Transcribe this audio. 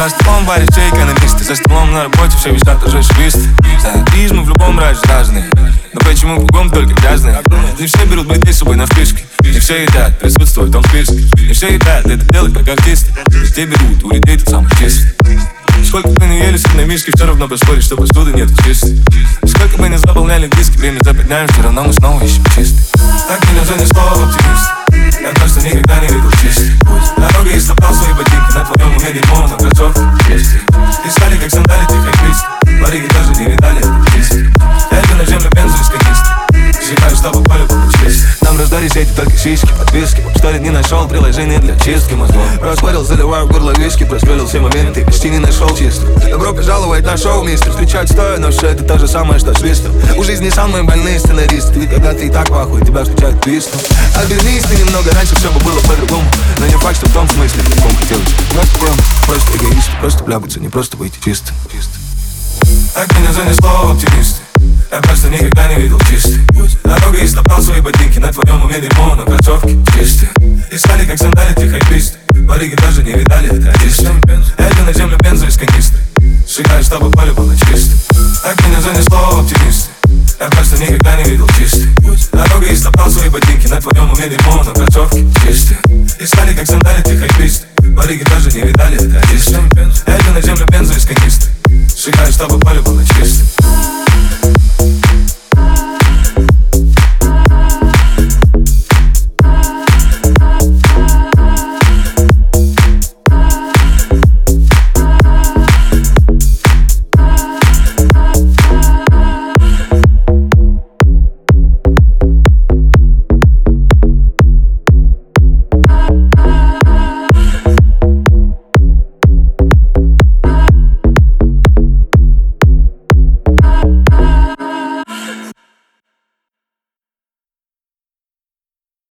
За столом варят шейконолисты, за столом на работе все висят лжешвисты. Фанатизм в любом разе разный, но почему кругом только грязный? Не все берут блядей с собой на вписке, не все едят, присутствуют в том списке. Не все едят, это делать как артист, те берут, у людей тут самый чистый. Сколько бы не ели сэкономически, все равно поспорить, что посуды нет чистой. Сколько бы не заполняли диски, время запятняем, все равно мы снова ищем чистый. Так меня занесло в оптимист, я просто никогда не видел чистый. Дорога исцеплял свои ботинки, на твоем уме дерьмо, на кроссовке чистый. Искали как сандали, тихо крысты, барыги даже не видали этот чистый. Я иду на землю бензу из канисты, считаю, чтобы поле было чистое. Нам раздорить эти только сиськи, подвески. Что ли не нашел приложение для чистки мозгов? Распорил, заливаю в горло виски, проспорил все моменты, почти не нашел чистую. Добро пожаловать на шоу, мистер. Встречать стоя, но все это то же самое, что свистом. У жизни самые больные сценаристы, ведь когда ты и так пахуй, тебя встречают твистом. Обернись ты немного раньше, все бы было по-другому. Но не факт, что в том смысле в другом хотелось. Просто эгоисты, просто плябаться, не просто быть чистым. Так меня занесло оптимисты, я просто никогда не видел чистый. Дорога истоптал свои ботинки, на твоем уме дерьмо, на кроссовке чистые. Искали как сандали, тихо крысты, барыги даже не видали это чисто. Я иду на землю бензу из канистры, сжигаю, чтобы поле было чисто. Так меня занесло оптимисты, я просто никогда не видел чистый. Дорога истоптал свои ботинки, на твоем уме дерьмо, на кроссовке чистые. Искали как сандали, тихо крысты, барыги даже не видали это чисто. Я иду на землю бензу из канистры, сжигаю, чтобы поле было чисто.